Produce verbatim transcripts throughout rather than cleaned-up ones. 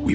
We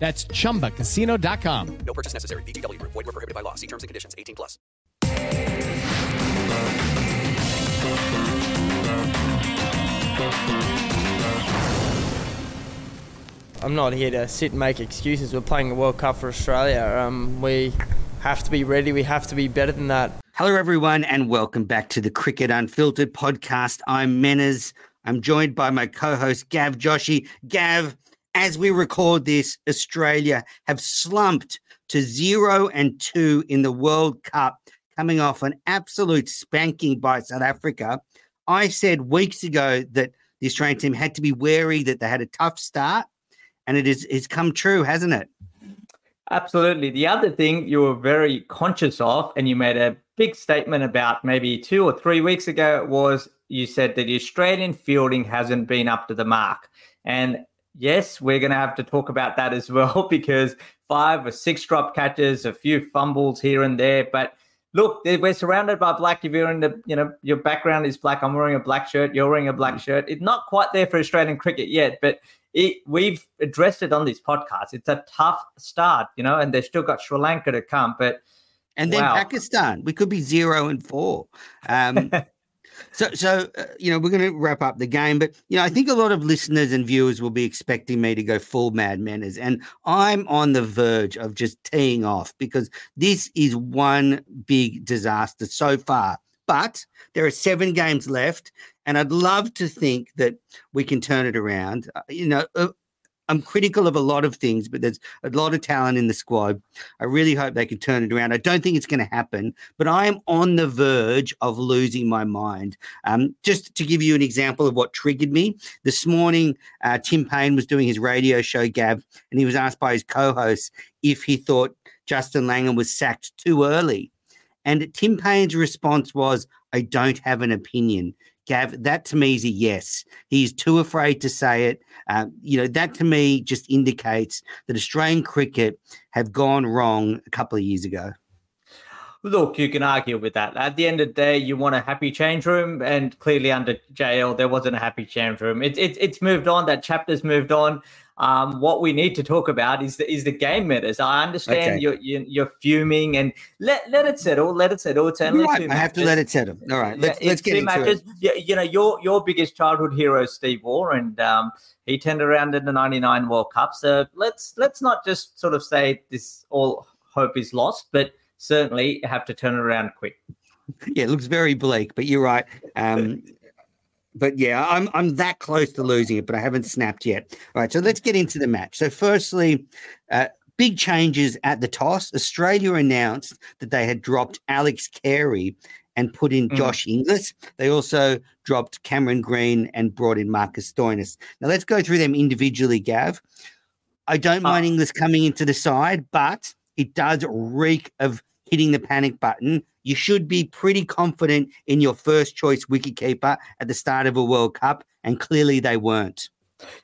That's chumba casino dot com. No purchase necessary. V G W Group. Void where prohibited by law. See terms and conditions. eighteen plus. I'm not here to sit and make excuses. We're playing the World Cup for Australia. Um, we have to be ready. We have to be better than that. Hello, everyone, and welcome back to the Cricket Unfiltered podcast. I'm Menners. I'm joined by my co-host, Gav Joshi. Gav, as we record this, Australia have slumped to zero and two in the World Cup, coming off an absolute spanking by South Africa. I said weeks ago that the Australian team had to be wary, that they had a tough start, and it is, it's come true, hasn't it? Absolutely. The other thing you were very conscious of, and you made a big statement about maybe two or three weeks ago, was you said that the Australian fielding hasn't been up to the mark. And yes, we're going to have to talk about that as well, because five or six drop catches, a few fumbles here and there. But look, we're surrounded by black. If you're in the, you know, your background is black. I'm wearing a black shirt. You're wearing a black shirt. It's not quite there for Australian cricket yet, but it, we've addressed it on this podcast. It's a tough start, you know, and they've still got Sri Lanka to come. But and then wow. Pakistan, we could be zero and four. Um So, so uh, you know, we're going to wrap up the game, but, you know, I think a lot of listeners and viewers will be expecting me to go full Mad Manners, and I'm on the verge of just teeing off because this is one big disaster so far. But there are seven games left, and I'd love to think that we can turn it around. Uh, you know, uh, I'm critical of a lot of things, but there's a lot of talent in the squad. I really hope they can turn it around. I don't think it's going to happen, but I am on the verge of losing my mind. Um, just to give you an example of what triggered me, this morning uh, Tim Payne was doing his radio show, Gab, and he was asked by his co-host if he thought Justin Langer was sacked too early. And Tim Payne's response was, I don't have an opinion. Gav, that to me is a yes. He's too afraid to say it. Um, you know, that to me just indicates that Australian cricket have gone wrong a couple of years ago. Look, you can argue with that. At the end of the day, you want a happy change room, and clearly under J L there wasn't a happy change room. It's it, it's moved on. That chapter's moved on. Um, what we need to talk about is the, is the game matters. I understand okay. you're, you're you're fuming, and let let it settle. Let it settle. It's only right. two I matches. have to let it settle. All right, let's, yeah, let's get into matches. it. Yeah, you know, your your biggest childhood hero, Steve Waugh, and um, he turned around in the ninety-nine World Cup. So let's let's not just sort of say this all hope is lost, but certainly have to turn it around quick. Yeah, it looks very bleak, but you're right. Um, But yeah, I'm I'm that close to losing it, but I haven't snapped yet. All right, so let's get into the match. So firstly, uh, big changes at the toss. Australia announced that they had dropped Alex Carey and put in mm. Josh Inglis. They also dropped Cameron Green and brought in Marcus Stoinis. Now let's go through them individually, Gav. I don't oh. mind Inglis coming into the side, but it does reek of hitting the panic button. You should be pretty confident in your first choice wicketkeeper at the start of a World Cup, and clearly they weren't.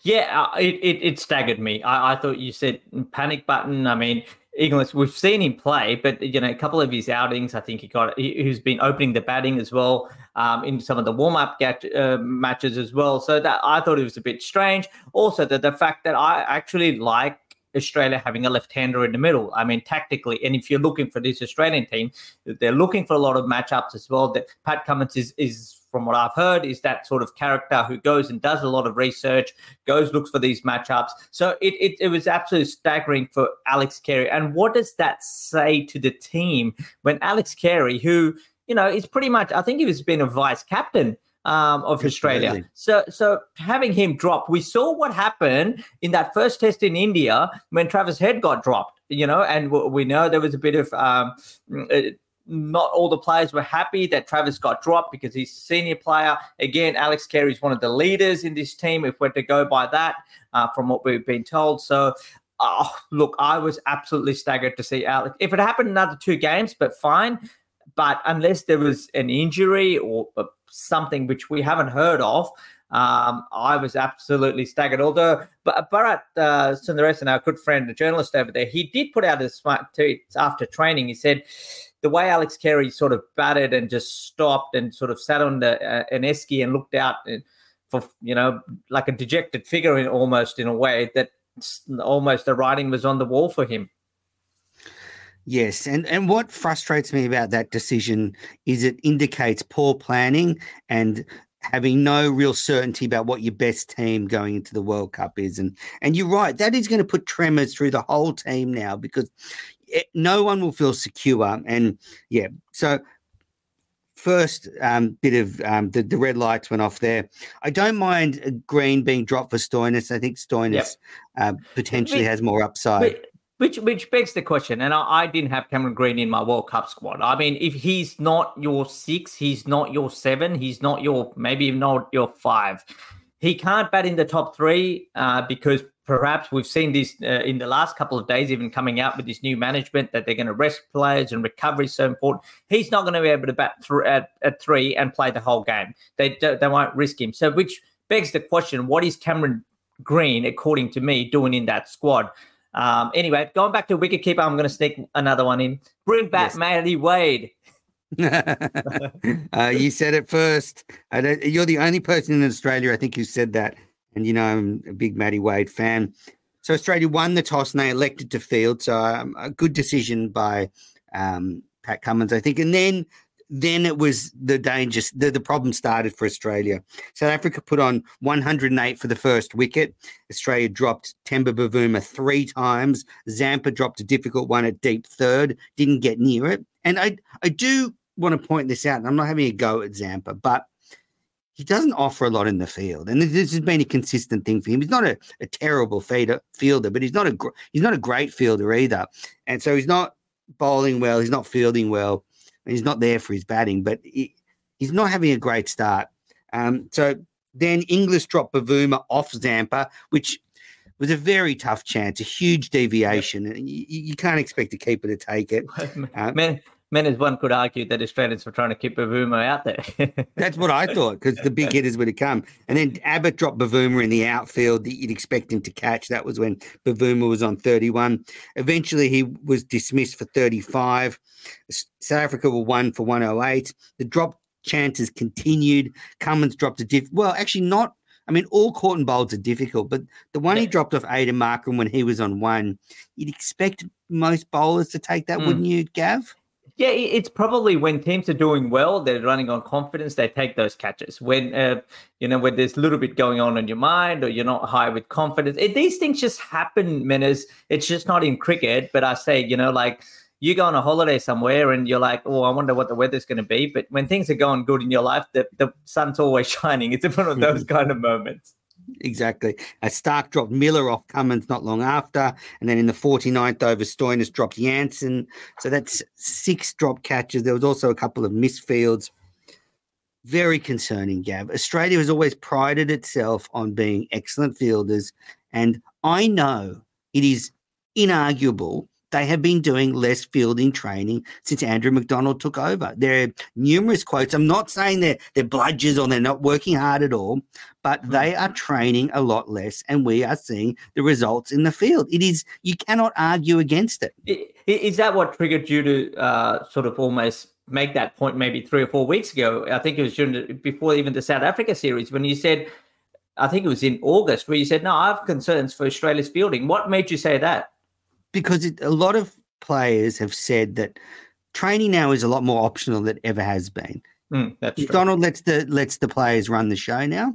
Yeah, uh, it, it it staggered me. I, I thought you said panic button. I mean, Inglis, we've seen him play, but, you know, a couple of his outings, I think he got, he, he's been opening the batting as well um, in some of the warm-up gat- uh, matches as well. So that I thought it was a bit strange. Also, the, the fact that I actually like Australia having a left-hander in the middle. I mean, tactically, and if you're looking for this Australian team, they're looking for a lot of matchups as well. That Pat Cummins is, is from what I've heard, is that sort of character who goes and does a lot of research, goes, looks for these matchups. So it, it, it was absolutely staggering for Alex Carey. And what does that say to the team when Alex Carey, who, you know, is pretty much, I think he was been a vice captain Um, of it's Australia. Crazy. So so having him drop, we saw what happened in that first test in India when Travis Head got dropped, you know, and w- we know there was a bit of um, it, not all the players were happy that Travis got dropped because he's a senior player. Again, Alex Carey is one of the leaders in this team, if we're to go by that, uh, from what we've been told. So, oh, look, I was absolutely staggered to see Alex. If it happened in another two games, but fine. But unless there was an injury or something which we haven't heard of, um, I was absolutely staggered. Although Bharat uh, Sundaresan, our good friend, the journalist over there, he did put out a smart tweet after training. He said the way Alex Carey sort of batted and just stopped and sort of sat on the, uh, an esky and looked out for, you know, like a dejected figure in, almost in a way that almost the writing was on the wall for him. Yes, and, and what frustrates me about that decision is it indicates poor planning and having no real certainty about what your best team going into the World Cup is. And and you're right, that is going to put tremors through the whole team now because it, no one will feel secure. And, yeah, so first um, bit of um, the, the red lights went off there. I don't mind Green being dropped for Stoinis. I think Stoinis yep. uh, potentially has more upside. Wait. Which which begs the question, and I, I didn't have Cameron Green in my World Cup squad. I mean, if he's not your six, he's not your seven, he's not your, maybe not your five. He can't bat in the top three uh, because perhaps we've seen this uh, in the last couple of days, even coming out with this new management that they're going to rest players and recovery is so important. He's not going to be able to bat th- at, at three and play the whole game. They, they won't risk him. So which begs the question, what is Cameron Green, according to me, doing in that squad? Um, anyway, going back to wicketkeeper, I'm going to sneak another one in. Bring back yes. Matty Wade. uh, you said it first. I don't, you're the only person in Australia, I think, who said that. And, you know, I'm a big Matty Wade fan. So Australia won the toss and they elected to field. So um, a good decision by um, Pat Cummins, I think. And then then it was the danger, the, the problem started for Australia. South Africa put on one hundred eight for the first wicket. Australia dropped Temba Bavuma three times. Zampa dropped a difficult one at deep third, didn't get near it. And I, I do want to point this out, and I'm not having a go at Zampa, but he doesn't offer a lot in the field, and this has been a consistent thing for him. He's not a, a terrible feeder, fielder, but he's not a gr- he's not a great fielder either. And so he's not bowling well, he's not fielding well. He's not there for his batting, but he, he's not having a great start. Um, so then Inglis dropped Bavuma off Zampa, which was a very tough chance, a huge deviation. Yep. And you, you can't expect a keeper to take it. Um, Men, Menners, one could argue that Australians were trying to keep Bavuma out there. That's what I thought, because the big hitters would have come. And then Abbott dropped Bavuma in the outfield that you'd expect him to catch. That was when Bavuma was on thirty-one. Eventually he was dismissed for thirty-five. South Africa were one for one oh eight. The drop chances continued. Cummins dropped a diff. Well, actually not. I mean, all caught and bowled are difficult, but the one yeah. he dropped off Aiden Markram when he was on one, you'd expect most bowlers to take that, mm. wouldn't you, Gav? Yeah, it's probably when teams are doing well, they're running on confidence, they take those catches. When, uh, you know, when there's a little bit going on in your mind or you're not high with confidence, it, these things just happen, Menners. It's just not in cricket, but I say, you know, like you go on a holiday somewhere and you're like, oh, I wonder what the weather's going to be. But when things are going good in your life, the, the sun's always shining. It's one of those kind of moments. Exactly. Uh, Stark dropped Miller off Cummins not long after. And then in the forty-ninth over, Stoinis dropped Jansen. So that's six drop catches. There was also a couple of missed fields. Very concerning, Gav. Australia has always prided itself on being excellent fielders. And I know it is inarguable they have been doing less fielding training since Andrew McDonald took over. There are numerous quotes. I'm not saying they're, they're bludgers or they're not working hard at all, but they are training a lot less, and we are seeing the results in the field. It is, you cannot argue against it. Is that what triggered you to uh, sort of almost make that point maybe three or four weeks ago? I think it was during, before even the South Africa series, when you said, I think it was in August, where you said, no, I have concerns for Australia's fielding. What made you say that? Because it, a lot of players have said that training now is a lot more optional than it ever has been. Mm, that's McDonald true. lets the lets the players run the show now,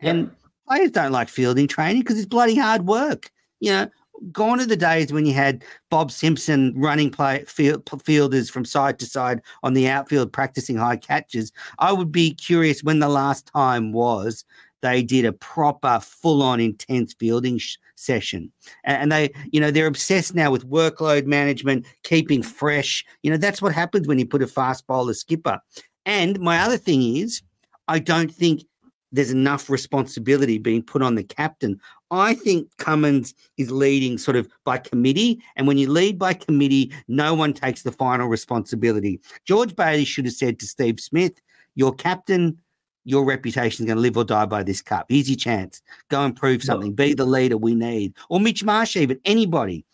yeah. and players don't like fielding training because it's bloody hard work. You know, gone are the days when you had Bob Simpson running play, field, fielders from side to side on the outfield practicing high catches. I would be curious when the last time was they did a proper, full-on, intense fielding sh- session. And they, you know, they're obsessed now with workload management, keeping fresh. You know, that's what happens when you put a fast bowler skipper. And my other thing is, I don't think there's enough responsibility being put on the captain. I think Cummins is leading sort of by committee, and when you lead by committee, no one takes the final responsibility. George Bailey should have said to Steve Smith, your captain, your reputation is going to live or die by this cup. Here's your chance. Go and prove something. Be the leader we need. Or Mitch Marsh even, anybody.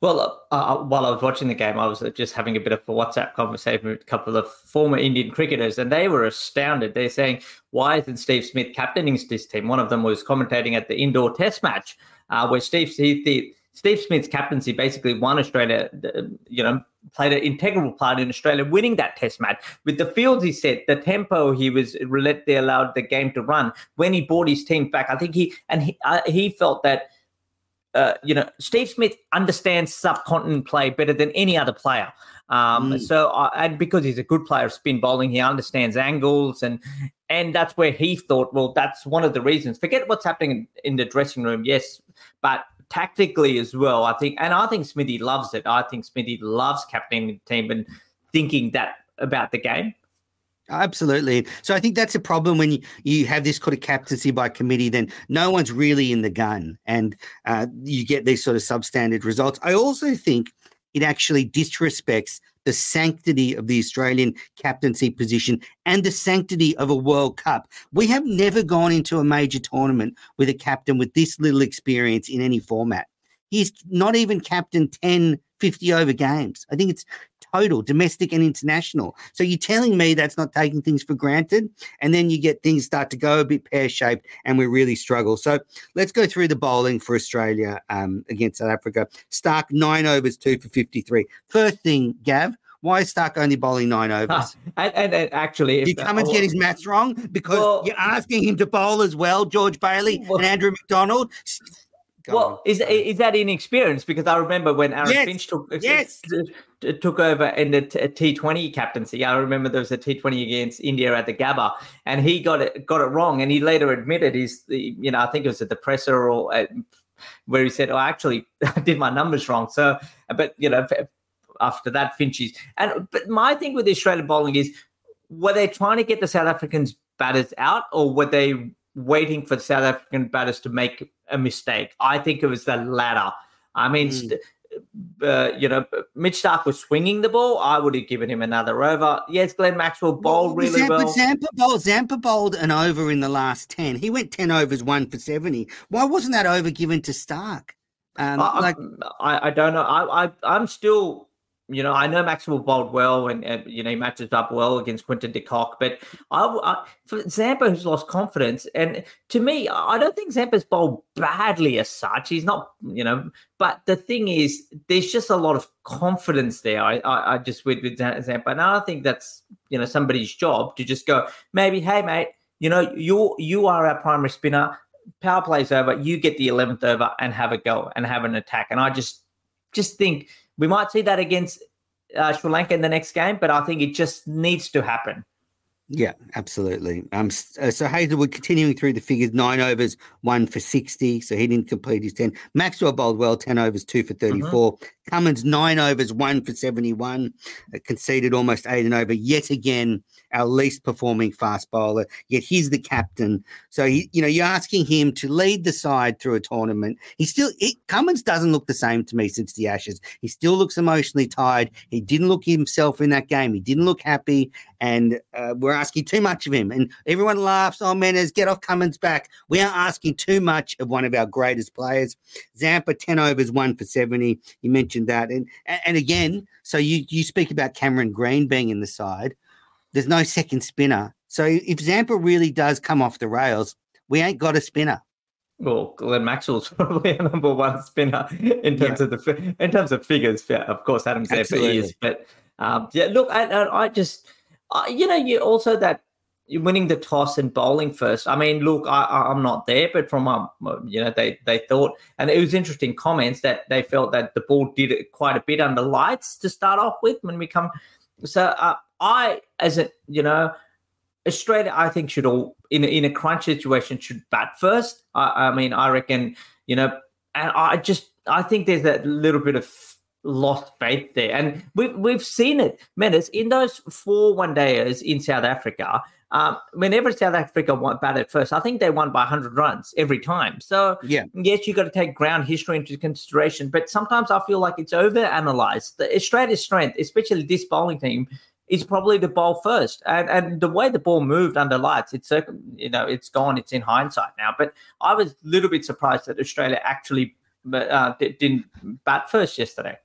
Well, uh, while I was watching the game, I was just having a bit of a WhatsApp conversation with a couple of former Indian cricketers, and they were astounded. They're saying, why isn't Steve Smith captaining this team? One of them was commentating at the indoor test match uh, where Steve Smith, Steve Smith's captaincy basically won Australia, you know, played an integral part in Australia winning that test match. With the fields he set, the tempo he was, they allowed the game to run. When he brought his team back, I think he, and he, uh, he felt that, uh, you know, Steve Smith understands subcontinent play better than any other player. Um, mm. So, uh, and because he's a good player of spin bowling, he understands angles, and and that's where he thought, well, that's one of the reasons. Forget what's happening in, in the dressing room, yes, but tactically as well, I think, and I think Smithy loves it. I think Smithy loves captaining the team and thinking that about the game. Absolutely. So I think that's a problem when you, you have this kind of captaincy by committee, then no one's really in the gun, and uh, you get these sort of substandard results. I also think it actually disrespects the sanctity of the Australian captaincy position and the sanctity of a World Cup. We have never gone into a major tournament with a captain with this little experience in any format. He's not even captained ten fifty-over games. I think it's total, domestic and international. So you're telling me that's not taking things for granted, and then you get things start to go a bit pear-shaped and we really struggle. So let's go through the bowling for Australia um, against South Africa. Stark, nine overs, two for fifty-three. First thing, Gav, why is Stark only bowling nine overs? Huh. And, and, and actually... If Did Cummins get his maths wrong? Because well, you're asking him to bowl as well, George Bailey well, and Andrew McDonald. Go well, on. is is that inexperience? Because I remember when Aaron yes. Finch took yes. took over in the T twenty captaincy. I remember there was a T twenty against India at the Gabba, and he got it got it wrong. And he later admitted he's, you know, I think it was at the presser or at, where he said, "Oh, actually, I did my numbers wrong." So, but you know, after that, Finchie's and but my thing with the Australian bowling is, were they trying to get the South Africans batters out, or were they waiting for the South African batters to make a mistake? I think it was the latter. I mean, mm. st- uh, you know, Mitch Stark was swinging the ball. I would have given him another over. Yes, Glenn Maxwell bowled well, really Zampa, well. Zampa bowled, Zampa bowled an over in the last ten. He went ten overs, one for seventy. Why wasn't that over given to Stark? Um, I, like I, I don't know. I, I, I'm still... You know, I know Maxwell bowled well and, and, you know, he matches up well against Quinton de Kock, but I, I, for Zampa, who's lost confidence, and to me, I don't think Zampa's bowled badly as such. He's not, you know, but the thing is, there's just a lot of confidence there. I, I, I just with, with Zampa, and I think that's, you know, somebody's job to just go, maybe, hey, mate, you know, you you are our primary spinner, power play's over, you get the eleventh over and have a go and have an attack. And I just just think... We might see that against uh, Sri Lanka in the next game, but I think it just needs to happen. Yeah, absolutely. Um, so Hazelwood continuing through the figures, nine overs, one for sixty. So he didn't complete his ten. Maxwell bowled well, ten overs, two for thirty-four. Mm-hmm. Cummins, nine overs, one for seventy-one. Uh, conceded almost eight and over yet again. our least performing fast bowler, yet he's the captain. So, he, you know, you're asking him to lead the side through a tournament. He still he, Cummins doesn't look the same to me since the Ashes. He still looks emotionally tired. He didn't look himself in that game. He didn't look happy, and uh, we're asking too much of him. And everyone laughs, oh, Menners, get off Cummins' back. We are asking too much of one of our greatest players. Zampa, ten overs, one for seventy. You mentioned that. And, and again, so you, you speak about Cameron Green being in the side. There's no second spinner. So if Zampa really does come off the rails, we ain't got a spinner. Well, Glenn Maxwell's probably our number one spinner in terms yeah. of the in terms of figures. Yeah, of course, Adam Zampa is. But um, yeah, look, I, I just I, you know, you also that winning the toss and bowling first. I mean, look, I, I, I'm not there, but from um, you know, they they thought, and it was interesting comments that they felt that the ball did it quite a bit under lights to start off with when we come. So uh, I, as a you know. Australia, I think, should all in a, in a crunch situation should bat first. I, I mean, I reckon, you know, and I just I think there's that little bit of lost faith there, and we've we've seen it, Menners, in those four one-dayers in South Africa. Um, whenever South Africa won, batted first, I think they won by one hundred runs every time. So yeah. yes, you got to take ground history into consideration, but sometimes I feel like it's overanalyzed. The Australia's strength, especially this bowling team, is probably the ball first, and and the way the ball moved under lights, it's you know it's gone. It's in hindsight now, but I was a little bit surprised that Australia actually uh, didn't bat first yesterday.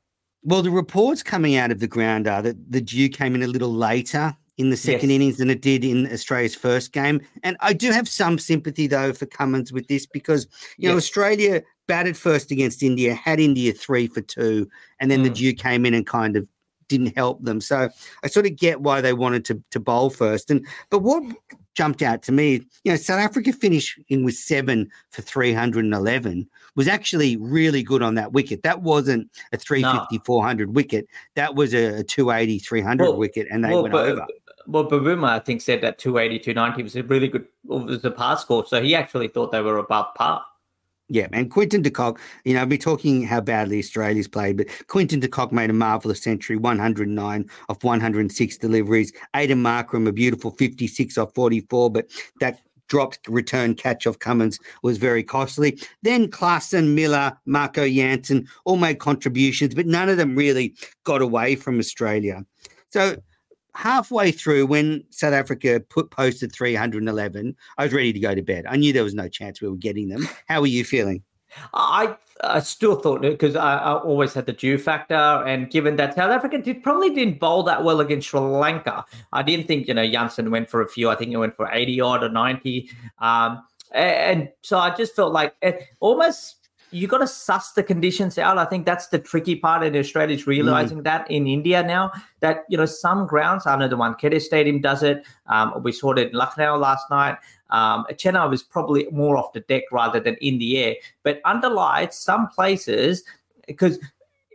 Well, the reports coming out of the ground are that the dew came in a little later in the second yes. innings than it did in Australia's first game, and I do have some sympathy though for Cummins with this because you yes. know Australia batted first against India, had India three for two, and then mm. the dew came in and kind of didn't help them. So I sort of get why they wanted to, to bowl first. And but what jumped out to me, you know, South Africa finishing with seven for three hundred eleven was actually really good on that wicket. That wasn't a three fifty, four hundred no. wicket. That was a two eighty, three hundred well, wicket, and they well, went but, over. Well, Bavuma, I think, said that two eighty, two ninety was a really good, was a par score. So he actually thought they were above par. Yeah, and Quinton de Kock, you know, I'll be talking how badly Australia's played, but Quinton de Kock made a marvellous century, one hundred nine off one hundred six deliveries. Aiden Markram, a beautiful fifty-six off forty-four, but that dropped return catch off Cummins was very costly. Then Klassen, Miller, Marco Jansen all made contributions, but none of them really got away from Australia. So halfway through, when South Africa put posted three hundred eleven, I was ready to go to bed. I knew there was no chance we were getting them. How were you feeling? I, I still thought it because I, I always had the dew factor, and given that South Africa did probably didn't bowl that well against Sri Lanka, I didn't think you know Jansen went for a few. I think he went for eighty odd or ninety, um, and, and so I just felt like it almost. You got to suss the conditions out. I think that's the tricky part, and Australia's realising mm. that in India now that, you know, some grounds, I know the Wankhede Stadium does it. Um, we saw it in Lucknow last night. Um, Chennai was probably more off the deck rather than in the air. But under lights, some places, because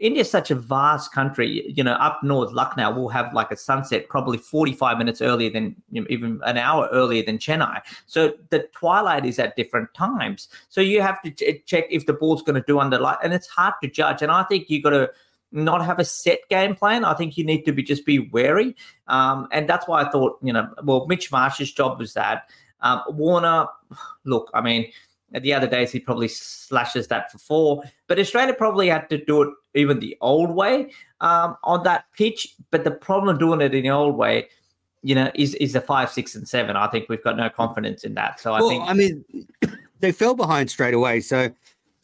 India is such a vast country, you know, up north, Lucknow will have like a sunset probably forty-five minutes earlier than, you know, even an hour earlier than Chennai. So the twilight is at different times. So you have to ch- check if the ball's going to do under light, and it's hard to judge. And I think you got to not have a set game plan. I think you need to be just be wary. Um, and that's why I thought, you know, well, Mitch Marsh's job was that. Um, Warner, look, I mean, the other days he probably slashes that for four. But Australia probably had to do it even the old way um, on that pitch. But the problem of doing it in the old way, you know, is is the five, six, and seven. I think we've got no confidence in that. So well, I think I mean they fell behind straight away. So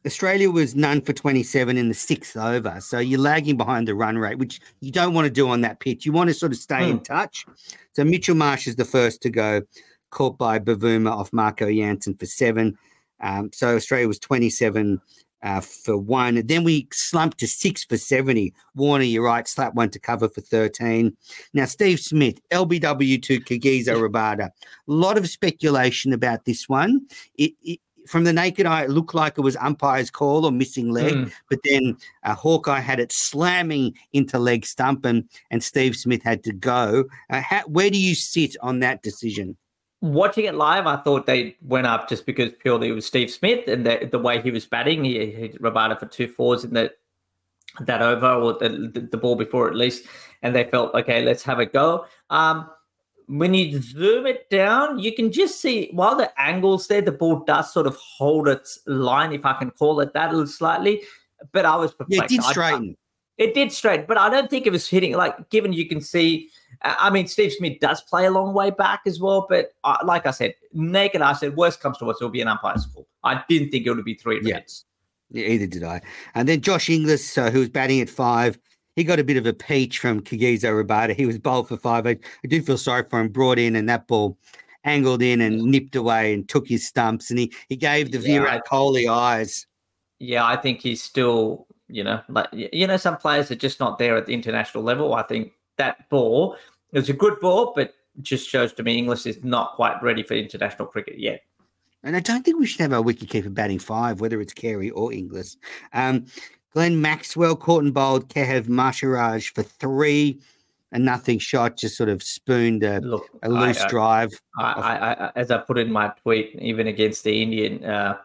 Australia was none for twenty-seven in the sixth over. So you're lagging behind the run rate, which you don't want to do on that pitch. You want to sort of stay hmm. in touch. So Mitchell Marsh is the first to go, caught by Bavuma off Marco Jansen for seven. Um, so Australia was twenty-seven uh, for one. And then we slumped to six for seventy. Warner, you're right, slap one to cover for thirteen. Now, Steve Smith, L B W two, Kagiso Rabada. A lot of speculation about this one. It, it, from the naked eye, it looked like it was umpire's call or missing leg, mm. but then uh, Hawkeye had it slamming into leg stump, and, and Steve Smith had to go. Uh, how, where do you sit on that decision? Watching it live, I thought they went up just because purely it was Steve Smith and the, the way he was batting. He, he Rabada for two fours in the, that over or the, the ball before at least, and they felt, okay, let's have a go. Um, when you zoom it down, you can just see while the angle's there, the ball does sort of hold its line, if I can call it that, a little slightly. But I was perplexed. Yeah, it did straighten. I, it did straighten, but I don't think it was hitting. Like, given you can see, I mean, Steve Smith does play a long way back as well. But I, like I said, naked eye said, worst comes to worst, it'll be an umpire's call. I didn't think it would be three minutes. Yeah, either did I. And then Josh Inglis, uh, who was batting at five, he got a bit of a peach from Kagiso Rabada. He was bowled for five. I, I do feel sorry for him. Brought in, and that ball angled in and nipped away and took his stumps. And he, he gave the yeah, Virat Kohli eyes. Yeah, I think he's still, you know, like, you know, some players are just not there at the international level. I think that ball, it was a good ball, but just shows to me English is not quite ready for international cricket yet. And I don't think we should have our wicketkeeper batting five, whether it's Carey or Inglis. Um, Glenn Maxwell caught and bowled Kehav Masharaj for three, a nothing shot, just sort of spooned a, Look, a loose I, drive. I, I, I, as I put in my tweet, even against the Indian, uh,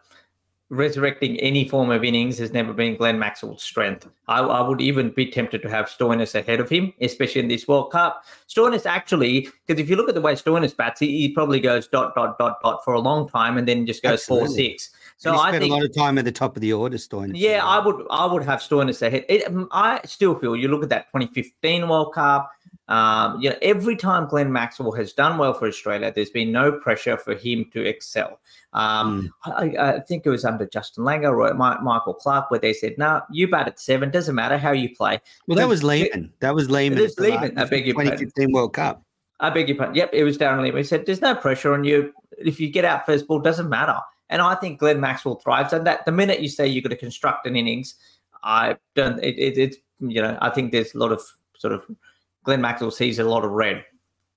resurrecting any form of innings has never been Glenn Maxwell's strength. I, I would even be tempted to have Stoinis ahead of him, especially in this World Cup. Stoinis actually, because if you look at the way Stoinis bats, he, he probably goes dot, dot, dot, dot for a long time and then just goes Absolutely. four, six. So I spent think, a lot of time at the top of the order, Stoinis. Yeah, I would I would have Stoinis ahead. It, I still feel you look at that twenty fifteen World Cup, um, you know, every time Glenn Maxwell has done well for Australia, there's been no pressure for him to excel. Um, mm. I, I think it was under Justin Langer or Ma- Michael Clark where they said, no, nah, you bat at seven, doesn't matter how you play. Well, that was Lehman. That was Lehman. It was Lehman, I beg your pardon. twenty fifteen World Cup. I beg your pardon. Yep, it was Darren Lehman. He said, there's no pressure on you. If you get out first ball, doesn't matter. And I think Glenn Maxwell thrives on that. The minute you say you're going to construct an innings, I don't. It, it, it's you know, I think there's a lot of sort of Glenn Maxwell sees a lot of red.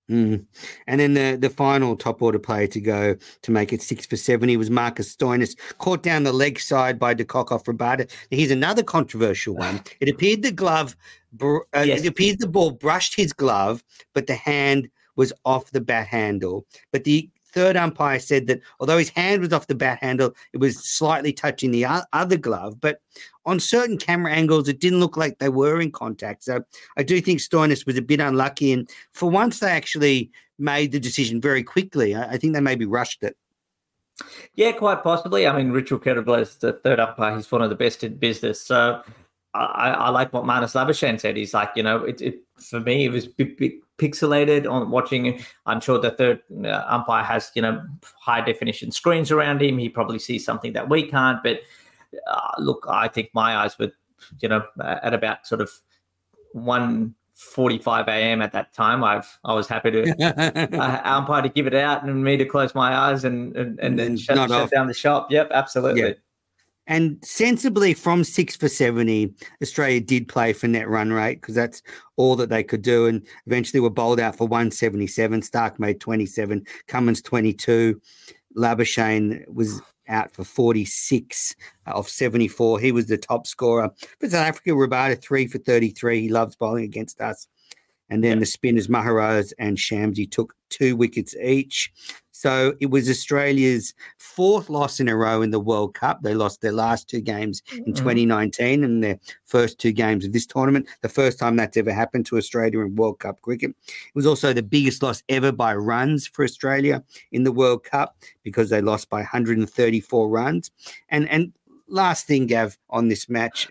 Mm. And then the, the final top order player to go to make it six for seventy was Marcus Stoinis, caught down the leg side by de Kock off Rabada. Here's another controversial one. It appeared the glove. Uh, yes. It appeared the ball brushed his glove, but the hand was off the bat handle. But the third umpire said that although his hand was off the bat handle, it was slightly touching the other glove. But on certain camera angles, it didn't look like they were in contact. So I do think Stoinis was a bit unlucky. And for once, they actually made the decision very quickly. I, I think they maybe rushed it. Yeah, quite possibly. I mean, Richard Kettlebell is the third umpire. He's one of the best in business. So I, I like what Manus Labuschagne said. He's like, you know, it, it for me, it was big, big, pixelated on watching. I'm sure the third uh, umpire has, you know, high definition screens around him. He probably sees something that we can't. But uh, look, I think my eyes were, you know, at about sort of one forty-five a.m. at that time. I've I was happy to uh, umpire to give it out and me to close my eyes and and, and then shut, shut down the shop. Yep, absolutely. Yeah. And sensibly from six for seventy, Australia did play for net run rate because that's all that they could do, and eventually were bowled out for one seventy-seven. Stark made twenty-seven, Cummins twenty-two. Labuschagne was out for forty-six off seventy-four. He was the top scorer. For South Africa, Rabada three for thirty-three. He loves bowling against us. And then yeah. the spinners, Maharaj and Shamsi, took two wickets each. So it was Australia's fourth loss in a row in the World Cup. They lost their last two games in twenty nineteen and their first two games of this tournament, the first time that's ever happened to Australia in World Cup cricket. It was also the biggest loss ever by runs for Australia in the World Cup because they lost by one hundred thirty-four runs. And, and last thing, Gav, on this match,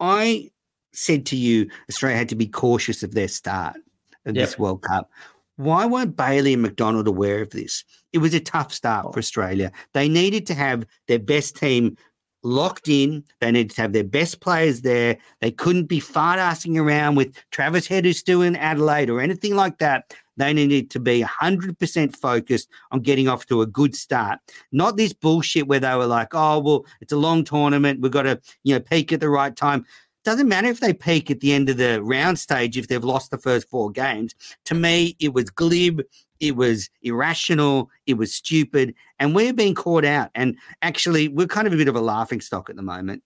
I said to you Australia had to be cautious of their start of yep. this World Cup. Why weren't Bailey and McDonald aware of this? It was a tough start for Australia. They needed to have their best team locked in. They needed to have their best players there. They couldn't be fart-assing around with Travis Head, who's still in Adelaide, or anything like that. They needed to be one hundred percent focused on getting off to a good start. Not this bullshit where they were like, oh, well, it's a long tournament. We've got to, you know, peak at the right time. Doesn't matter if they peak at the end of the round stage if they've lost the first four games. To me, it was glib, it was irrational, it was stupid, and we're being caught out. And actually, we're kind of a bit of a laughing stock at the moment.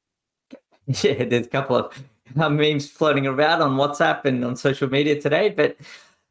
Yeah, there's a couple of memes floating around on WhatsApp and on social media today. But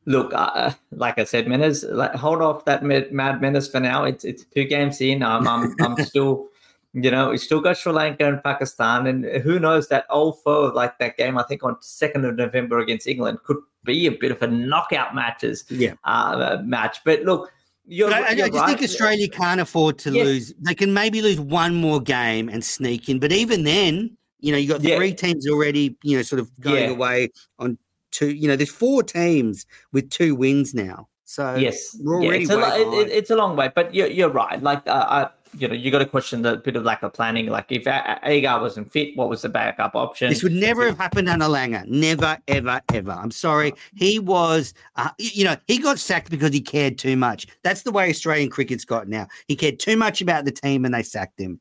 look, uh, like I said, Menners, like, hold off that mad Menners for now. It's it's two games in. I'm I'm, I'm still. You know, it's still got Sri Lanka and Pakistan, and who knows that old foe like that game, I think on second of November against England could be a bit of a knockout matches yeah. uh, match. But look, you're, but I, you're I just right. think Australia can't afford to yes. lose. They can maybe lose one more game and sneak in, but even then, you know, you got three yeah. teams already, you know, sort of going yeah. away on two. You know, there's four teams with two wins now. So yes, we're yeah, it's, a lo- it, it's a long way, but you're, you're right. Like, uh, I, you know, you got to question the bit of lack of planning. Like, if Agar wasn't fit, what was the backup option? This would never have happened under Langer. Never, ever, ever. I'm sorry. He was, uh, you know, he got sacked because he cared too much. That's the way Australian cricket's got now. He cared too much about the team and they sacked him.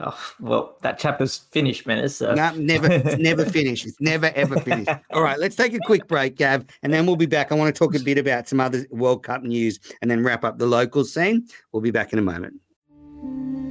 Oh, well, that chap is finished, Menners. So. No, never, it's never finished. It's never, ever finished. All right, let's take a quick break, Gav, and then we'll be back. I want to talk a bit about some other World Cup news and then wrap up the local scene. We'll be back in a moment.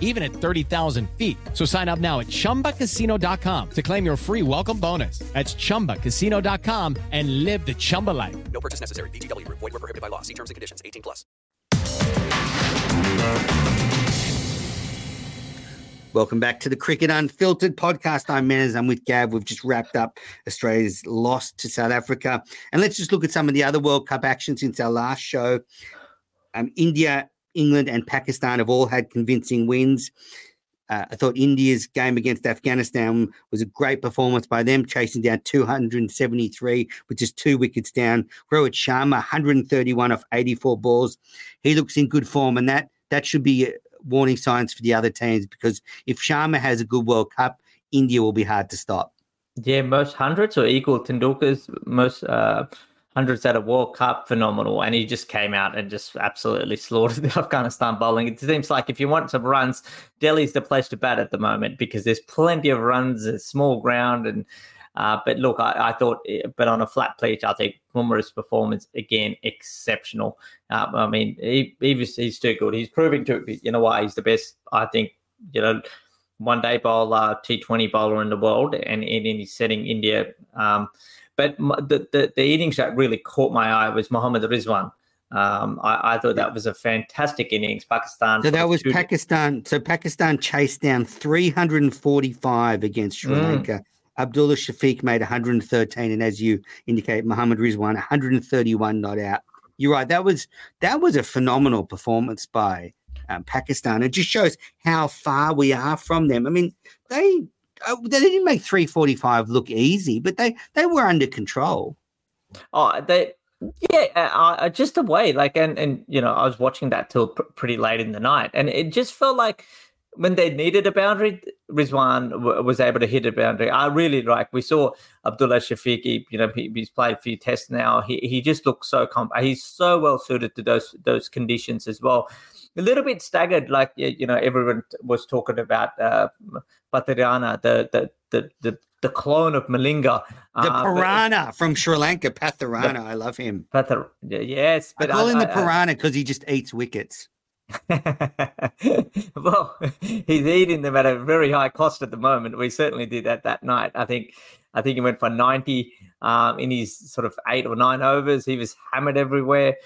even at thirty thousand feet. So sign up now at chumba casino dot com to claim your free welcome bonus. That's chumba casino dot com and live the Chumba life. No purchase necessary. V G W. Void where prohibited by law. See terms and conditions. eighteen plus. Welcome back to the Cricket Unfiltered podcast. I'm Menners. I'm with Gav. We've just wrapped up Australia's loss to South Africa. And let's just look at some of the other World Cup action since our last show. Um, India... England and Pakistan have all had convincing wins. Uh, I thought India's game against Afghanistan was a great performance by them, chasing down two hundred seventy-three, which is two wickets down. Rohit Sharma, one hundred thirty-one off eighty-four balls. He looks in good form, and that that should be warning signs for the other teams, because if Sharma has a good World Cup, India will be hard to stop. Yeah, most hundreds or equal Tendulkar's most... Uh... hundreds at a World Cup, phenomenal. And he just came out and just absolutely slaughtered the Afghanistan bowling. It seems like if you want some runs, Delhi's the place to bat at the moment, because there's plenty of runs, it's small ground. And uh, But look, I, I thought, but on a flat pitch, I think Bumrah's performance, again, exceptional. Uh, I mean, he, he was, he's too good. He's proving to, you know why, he's the best, I think, you know, one-day bowler, T twenty bowler in the world. And, and he's setting India... Um, But the, the, the innings that really caught my eye was Mohamed Rizwan. Um, I, I thought that was a fantastic innings. Pakistan. So that was two... Pakistan. So Pakistan chased down three hundred forty-five against Sri mm. Lanka. Abdullah Shafiq made one hundred thirteen. And as you indicate, Mohamed Rizwan, one hundred thirty-one not out. You're right. That was that was a phenomenal performance by um, Pakistan. It just shows how far we are from them. I mean, they... They didn't make three forty-five look easy, but they, they were under control. Oh, they yeah, uh, just the way like and and you know I was watching that till pr- pretty late in the night, and it just felt like when they needed a boundary, Rizwan w- was able to hit a boundary. I really like we saw Abdullah Shafiq. You know, he, he's played a few tests now. He he just looks so comp. He's so well suited to those those conditions as well. A little bit staggered, like, you know, everyone was talking about uh, Patharana, the, the the the the clone of Malinga. The uh, Piranha from Sri Lanka, Patharana. The, I love him. Pathar, yes. But I call I, him the I, Piranha because he just eats wickets. Well, he's eating them at a very high cost at the moment. We certainly did that that night. I think I think he went for ninety um, in his sort of eight or nine overs. He was hammered everywhere.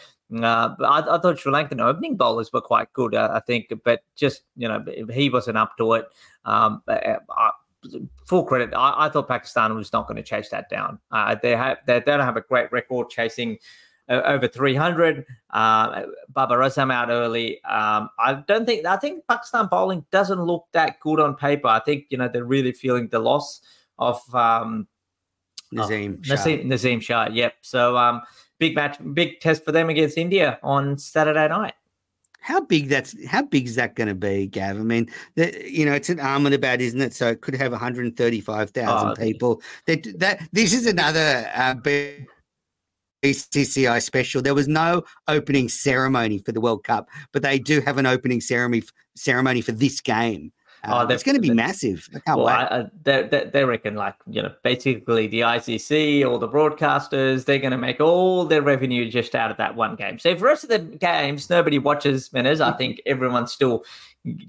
Uh, but I, I thought Sri Lankan opening bowlers were quite good, uh, I think, but just, you know, he wasn't up to it. Um, I, full credit, I, I thought Pakistan was not going to chase that down. Uh, they have, they don't have a great record chasing uh, over three hundred. Uh, Babar Azam out early. Um, I don't think, I think Pakistan bowling doesn't look that good on paper. I think, you know, they're really feeling the loss of um, Nazim, oh, Shah. Nazim, Nazim Shah. Yep. So, um, Big match, big test for them against India on Saturday night. How big that's how big is that going to be, Gav? I mean, the, you know, it's an arm and a bat, isn't it? So it could have one hundred thirty-five thousand oh, people. That that this is another uh, B C C I special. There was no opening ceremony for the World Cup, but they do have an opening ceremony ceremony for this game. Uh, oh, it's going to be massive. I can't well, wait. I, I, they, they, they reckon, like, you know, basically the I C C, all the broadcasters, they're going to make all their revenue just out of that one game. So if the rest of the games nobody watches, Menners, I think everyone's still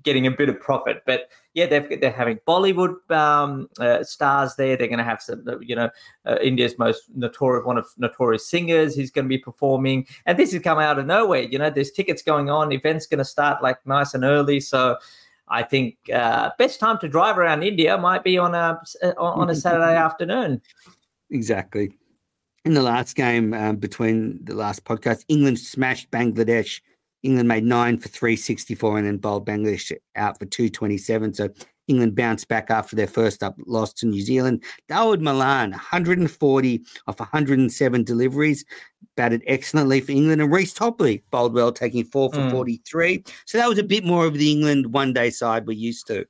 getting a bit of profit. But yeah, they've, they're having Bollywood um, uh, stars there. They're going to have some, you know, uh, India's most notorious, one of notorious singers who's going to be performing. And this has come out of nowhere. You know, there's tickets going on. Events going to start like nice and early. So I think uh, best time to drive around India might be on a on a Saturday afternoon. Exactly. In the last game um, between the last podcast, England smashed Bangladesh. England made nine for three sixty-four and then bowled Bangladesh out for two twenty-seven. So England bounced back after their first up loss to New Zealand. Dawood Malan, one hundred forty off one hundred seven deliveries, batted excellently for England. And Rhys Topley bowled well, taking four for mm. forty-three. So that was a bit more of the England one-day side we're used to.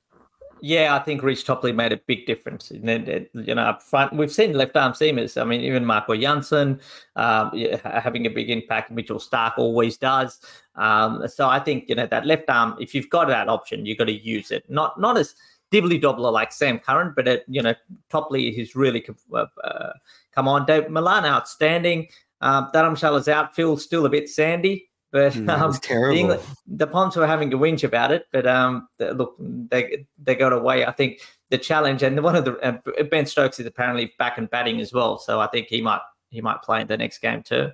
Yeah, I think Rhys Topley made a big difference. And then, you know, up front, we've seen left-arm seamers. I mean, even Marco Jansen um, having a big impact. Mitchell Stark always does. Um, so I think, you know, that left-arm, if you've got that option, you've got to use it. Not not as dibbly-dobbler like Sam Curran, but, it, you know, Topley has really uh, come on. Dave Milan, outstanding. Um, Dharamshala's outfield, still a bit sandy. But um, no, terrible. The, England, the Poms were having a whinge about it, but um, they, look, they they got away. I think the challenge, and one of the uh, Ben Stokes is apparently back and batting as well, so I think he might he might play in the next game too.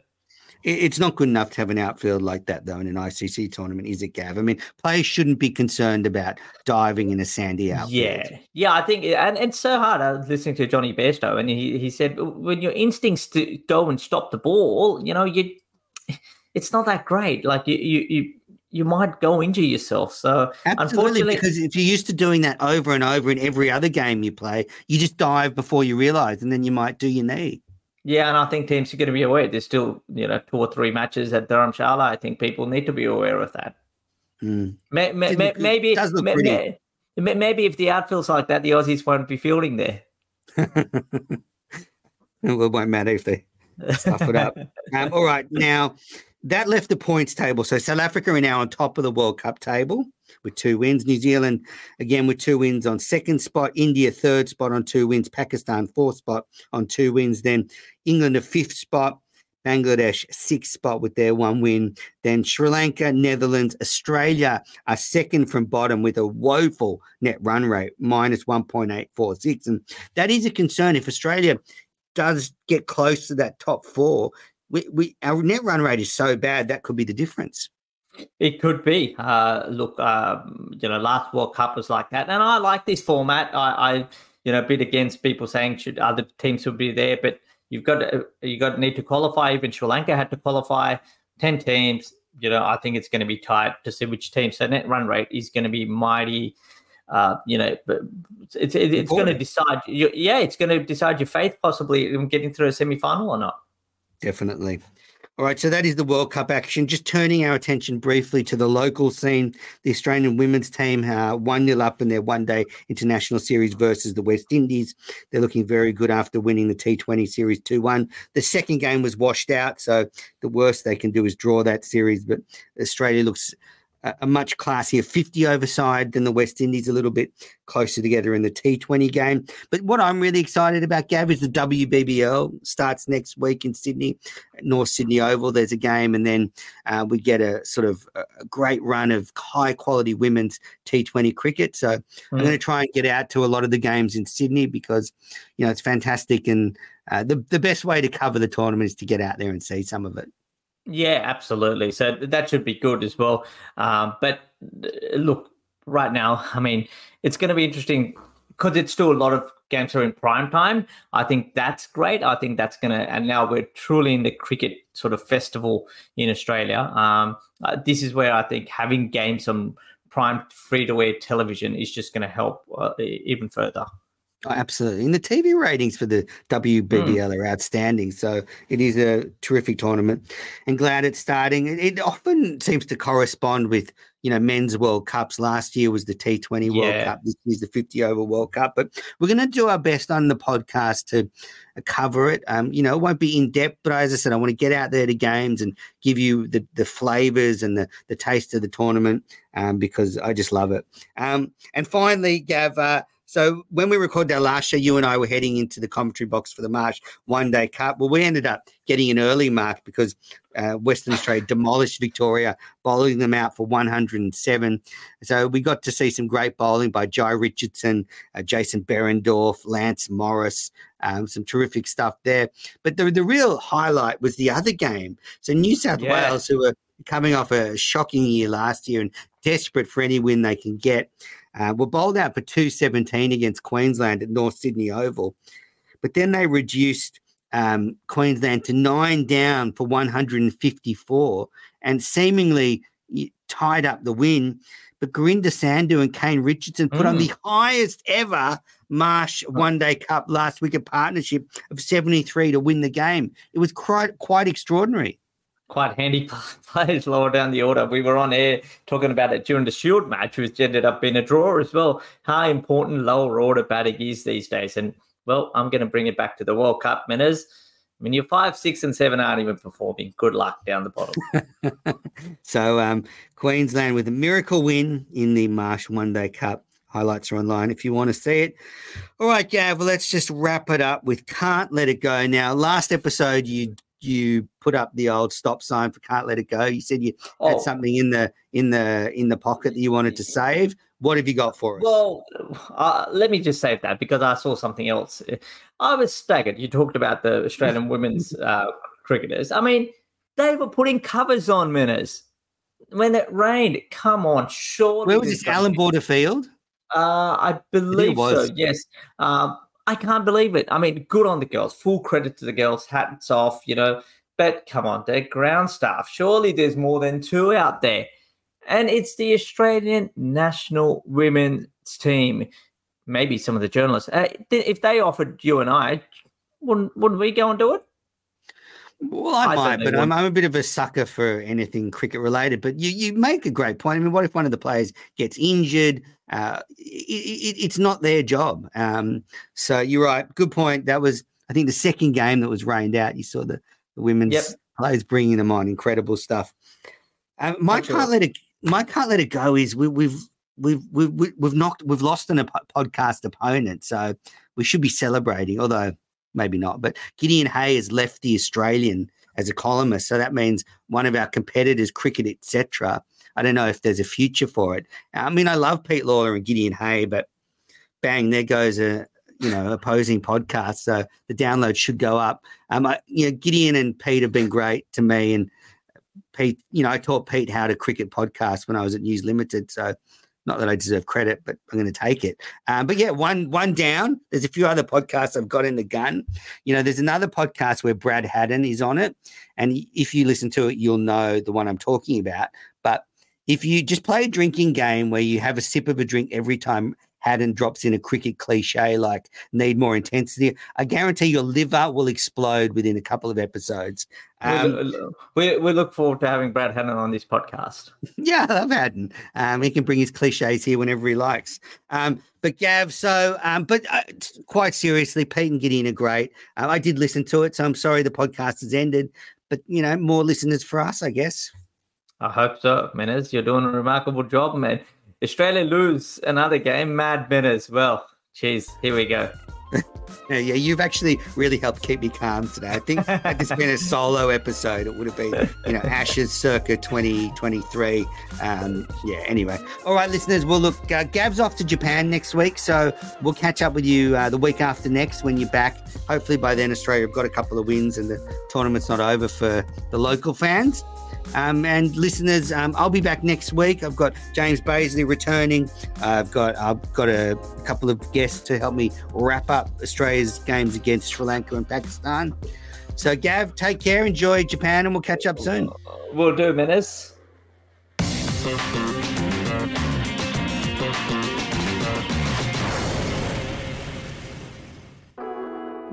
It's not good enough to have an outfield like that, though, in an I C C tournament, is it, Gav? I mean, players shouldn't be concerned about diving in a sandy outfield. Yeah, yeah, I think, and, and it's so hard. I was listening to Johnny Bairstow, and he he said when your instincts to go and stop the ball, you know, you. It's not that great. Like you, you, you, you might go injure yourself. So absolutely, unfortunately, because if you're used to doing that over and over in every other game you play, you just dive before you realise, and then you might do your knee. Yeah, and I think teams are going to be aware. There's still, you know, two or three matches at Dharamshala. I think people need to be aware of that. Mm. May, may, may, maybe, it does look may, pretty. May, maybe if the outfield's like that, the Aussies won't be fielding there. Well, it won't matter if they stuff it up. um, all right, now. That left the points table. So South Africa are now on top of the World Cup table with two wins. New Zealand, again, with two wins on second spot. India, third spot on two wins. Pakistan, fourth spot on two wins. Then England, a fifth spot. Bangladesh, sixth spot with their one win. Then Sri Lanka, Netherlands, Australia are second from bottom with a woeful net run rate, minus one point eight four six. And that is a concern. If Australia does get close to that top four, We, we our net run rate is so bad that could be the difference. It could be. Uh, look, um, you know, last World Cup was like that, and I like this format. I, I you know, a bit against people saying should other teams should be there, but you've got to, you got to need to qualify. Even Sri Lanka had to qualify ten teams. You know, I think it's going to be tight to see which team. So net run rate is going to be mighty. Uh, you know, it's it's, it's going to decide. You, yeah, it's going to decide your fate possibly in getting through a semi final or not. Definitely. All right, so that is the World Cup action. Just turning our attention briefly to the local scene, the Australian women's team are one nil up in their one-day international series versus the West Indies. They're looking very good after winning the T twenty series two one. The second game was washed out, so the worst they can do is draw that series, but Australia looks a much classier fifty over side than the West Indies, a little bit closer together in the T twenty game. But what I'm really excited about, Gav, is the W B B L starts next week in Sydney, North Sydney Oval. There's a game, and then uh, we get a sort of a great run of high-quality women's T twenty cricket. So mm. I'm going to try and get out to a lot of the games in Sydney because, you know, it's fantastic. And uh, the, the best way to cover the tournament is to get out there and see some of it. Yeah, absolutely. So that should be good as well. Um, but look, right now, I mean, it's going to be interesting because it's still a lot of games are in prime time. I think that's great. I think that's going to, and now we're truly in the cricket sort of festival in Australia. Um, uh, this is where I think having games on prime free-to-air television is just going to help uh, even further. Oh, absolutely. And the T V ratings for the W B B L mm. are outstanding. So it is a terrific tournament, and glad it's starting. It, it often seems to correspond with, you know, men's World Cups. Last year was the T twenty World yeah. Cup. This year's the fifty over World Cup. But we're going to do our best on the podcast to cover it. Um, you know, it won't be in depth, but as I said, I want to get out there to games and give you the, the flavours and the, the taste of the tournament, um, because I just love it. Um, and finally, Gav, uh, so when we recorded our last show, you and I were heading into the commentary box for the March One Day Cup. Well, we ended up getting an early mark because uh, Western Australia demolished Victoria, bowling them out for one hundred and seven. So we got to see some great bowling by Jai Richardson, uh, Jason Berendorf, Lance Morris, um, some terrific stuff there. But the, the real highlight was the other game. So New South yeah. Wales, who were coming off a shocking year last year and desperate for any win they can get, Uh, were bowled out for two seventeen against Queensland at North Sydney Oval. But then they reduced um, Queensland to nine down for one hundred and fifty-four and seemingly tied up the win. But Gurinder Sandhu and Kane Richardson put mm. on the highest ever March One Day Cup last wicket partnership of seventy-three to win the game. It was quite, quite extraordinary. Quite handy players lower down the order. We were on air talking about it during the Shield match, which ended up being a draw as well. How important lower order batting is these days. And, well, I'm going to bring it back to the World Cup, Menners. I mean, your five, six and seven aren't even performing. Good luck down the bottom. So um, Queensland with a miracle win in the March One Day Cup. Highlights are online if you want to see it. All right, Gav, well, let's just wrap it up with Can't Let It Go. Now, last episode you You put up the old stop sign for Can't Let It Go. You said you oh. had something in the in the in the pocket that you wanted to save. What have you got for us? Well, uh, let me just save that because I saw something else. I was staggered. You talked about the Australian women's uh, cricketers. I mean, they were putting covers on, Menners, when it rained. Come on, surely. Where was this? Alan Borderfield? Uh, I believe it was. so. Yes. Um, I can't believe it. I mean, good on the girls. Full credit to the girls. Hats off, you know. But come on, they're ground staff. Surely there's more than two out there. And it's the Australian national women's team. Maybe some of the journalists. Uh, if they offered you and I, wouldn't wouldn't we go and do it? Well, I, I might, but I'm, I'm a bit of a sucker for anything cricket related. But you, you make a great point. I mean, what if one of the players gets injured? Uh, it, it, it's not their job. Um, so you're right. Good point. That was, I think, the second game that was rained out. You saw the, the women's yep. players bringing them on. Incredible stuff. Uh, my Not can't sure. let it. My Can't Let It Go is we, we've we've we've we've knocked we've lost an a podcast opponent. So we should be celebrating, although. Maybe not, but Gideon Hay has left the Australian as a columnist. So that means one of our competitors, Cricket, et cetera. I don't know if there's a future for it. I mean, I love Pete Lawler and Gideon Hay, but bang, there goes a, you know, opposing podcast. So the download should go up. Um, I, you know, Gideon and Pete have been great to me. And Pete, you know, I taught Pete how to cricket podcast when I was at News Limited. So not that I deserve credit, but I'm going to take it. Um, but, yeah, one one down. There's a few other podcasts I've got in the gun. You know, there's another podcast where Brad Haddon is on it, and if you listen to it, you'll know the one I'm talking about. But if you just play a drinking game where you have a sip of a drink every time Haddon drops in a cricket cliche like need more intensity, I guarantee your liver will explode within a couple of episodes. Um, we, we look forward to having Brad Haddon on this podcast. Yeah, I love Haddon. Um, he can bring his cliches here whenever he likes. Um, but Gav, so, um, but uh, quite seriously, Pete and Gideon are great. Uh, I did listen to it, so I'm sorry the podcast has ended. But, you know, more listeners for us, I guess. I hope so, Menners. You're doing a remarkable job, man. Australia lose another game, Mad Menners. Well, geez, here we go. yeah, yeah, you've actually really helped keep me calm today. I think had this been a solo episode, it would have been, you know, Ashes circa twenty twenty-three. Um, yeah, anyway. All right, listeners, well, look, uh, Gav's off to Japan next week, so we'll catch up with you uh, the week after next when you're back. Hopefully by then Australia have got a couple of wins and the tournament's not over for the local fans. Um, and listeners, um, I'll be back next week. I've got James Baisley returning. I've got I've got a couple of guests to help me wrap up Australia's games against Sri Lanka and Pakistan. So, Gav, take care, enjoy Japan, and we'll catch up soon. We'll do, Menners.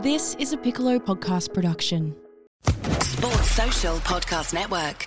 This is a Piccolo Podcast production. Sports Social Podcast Network.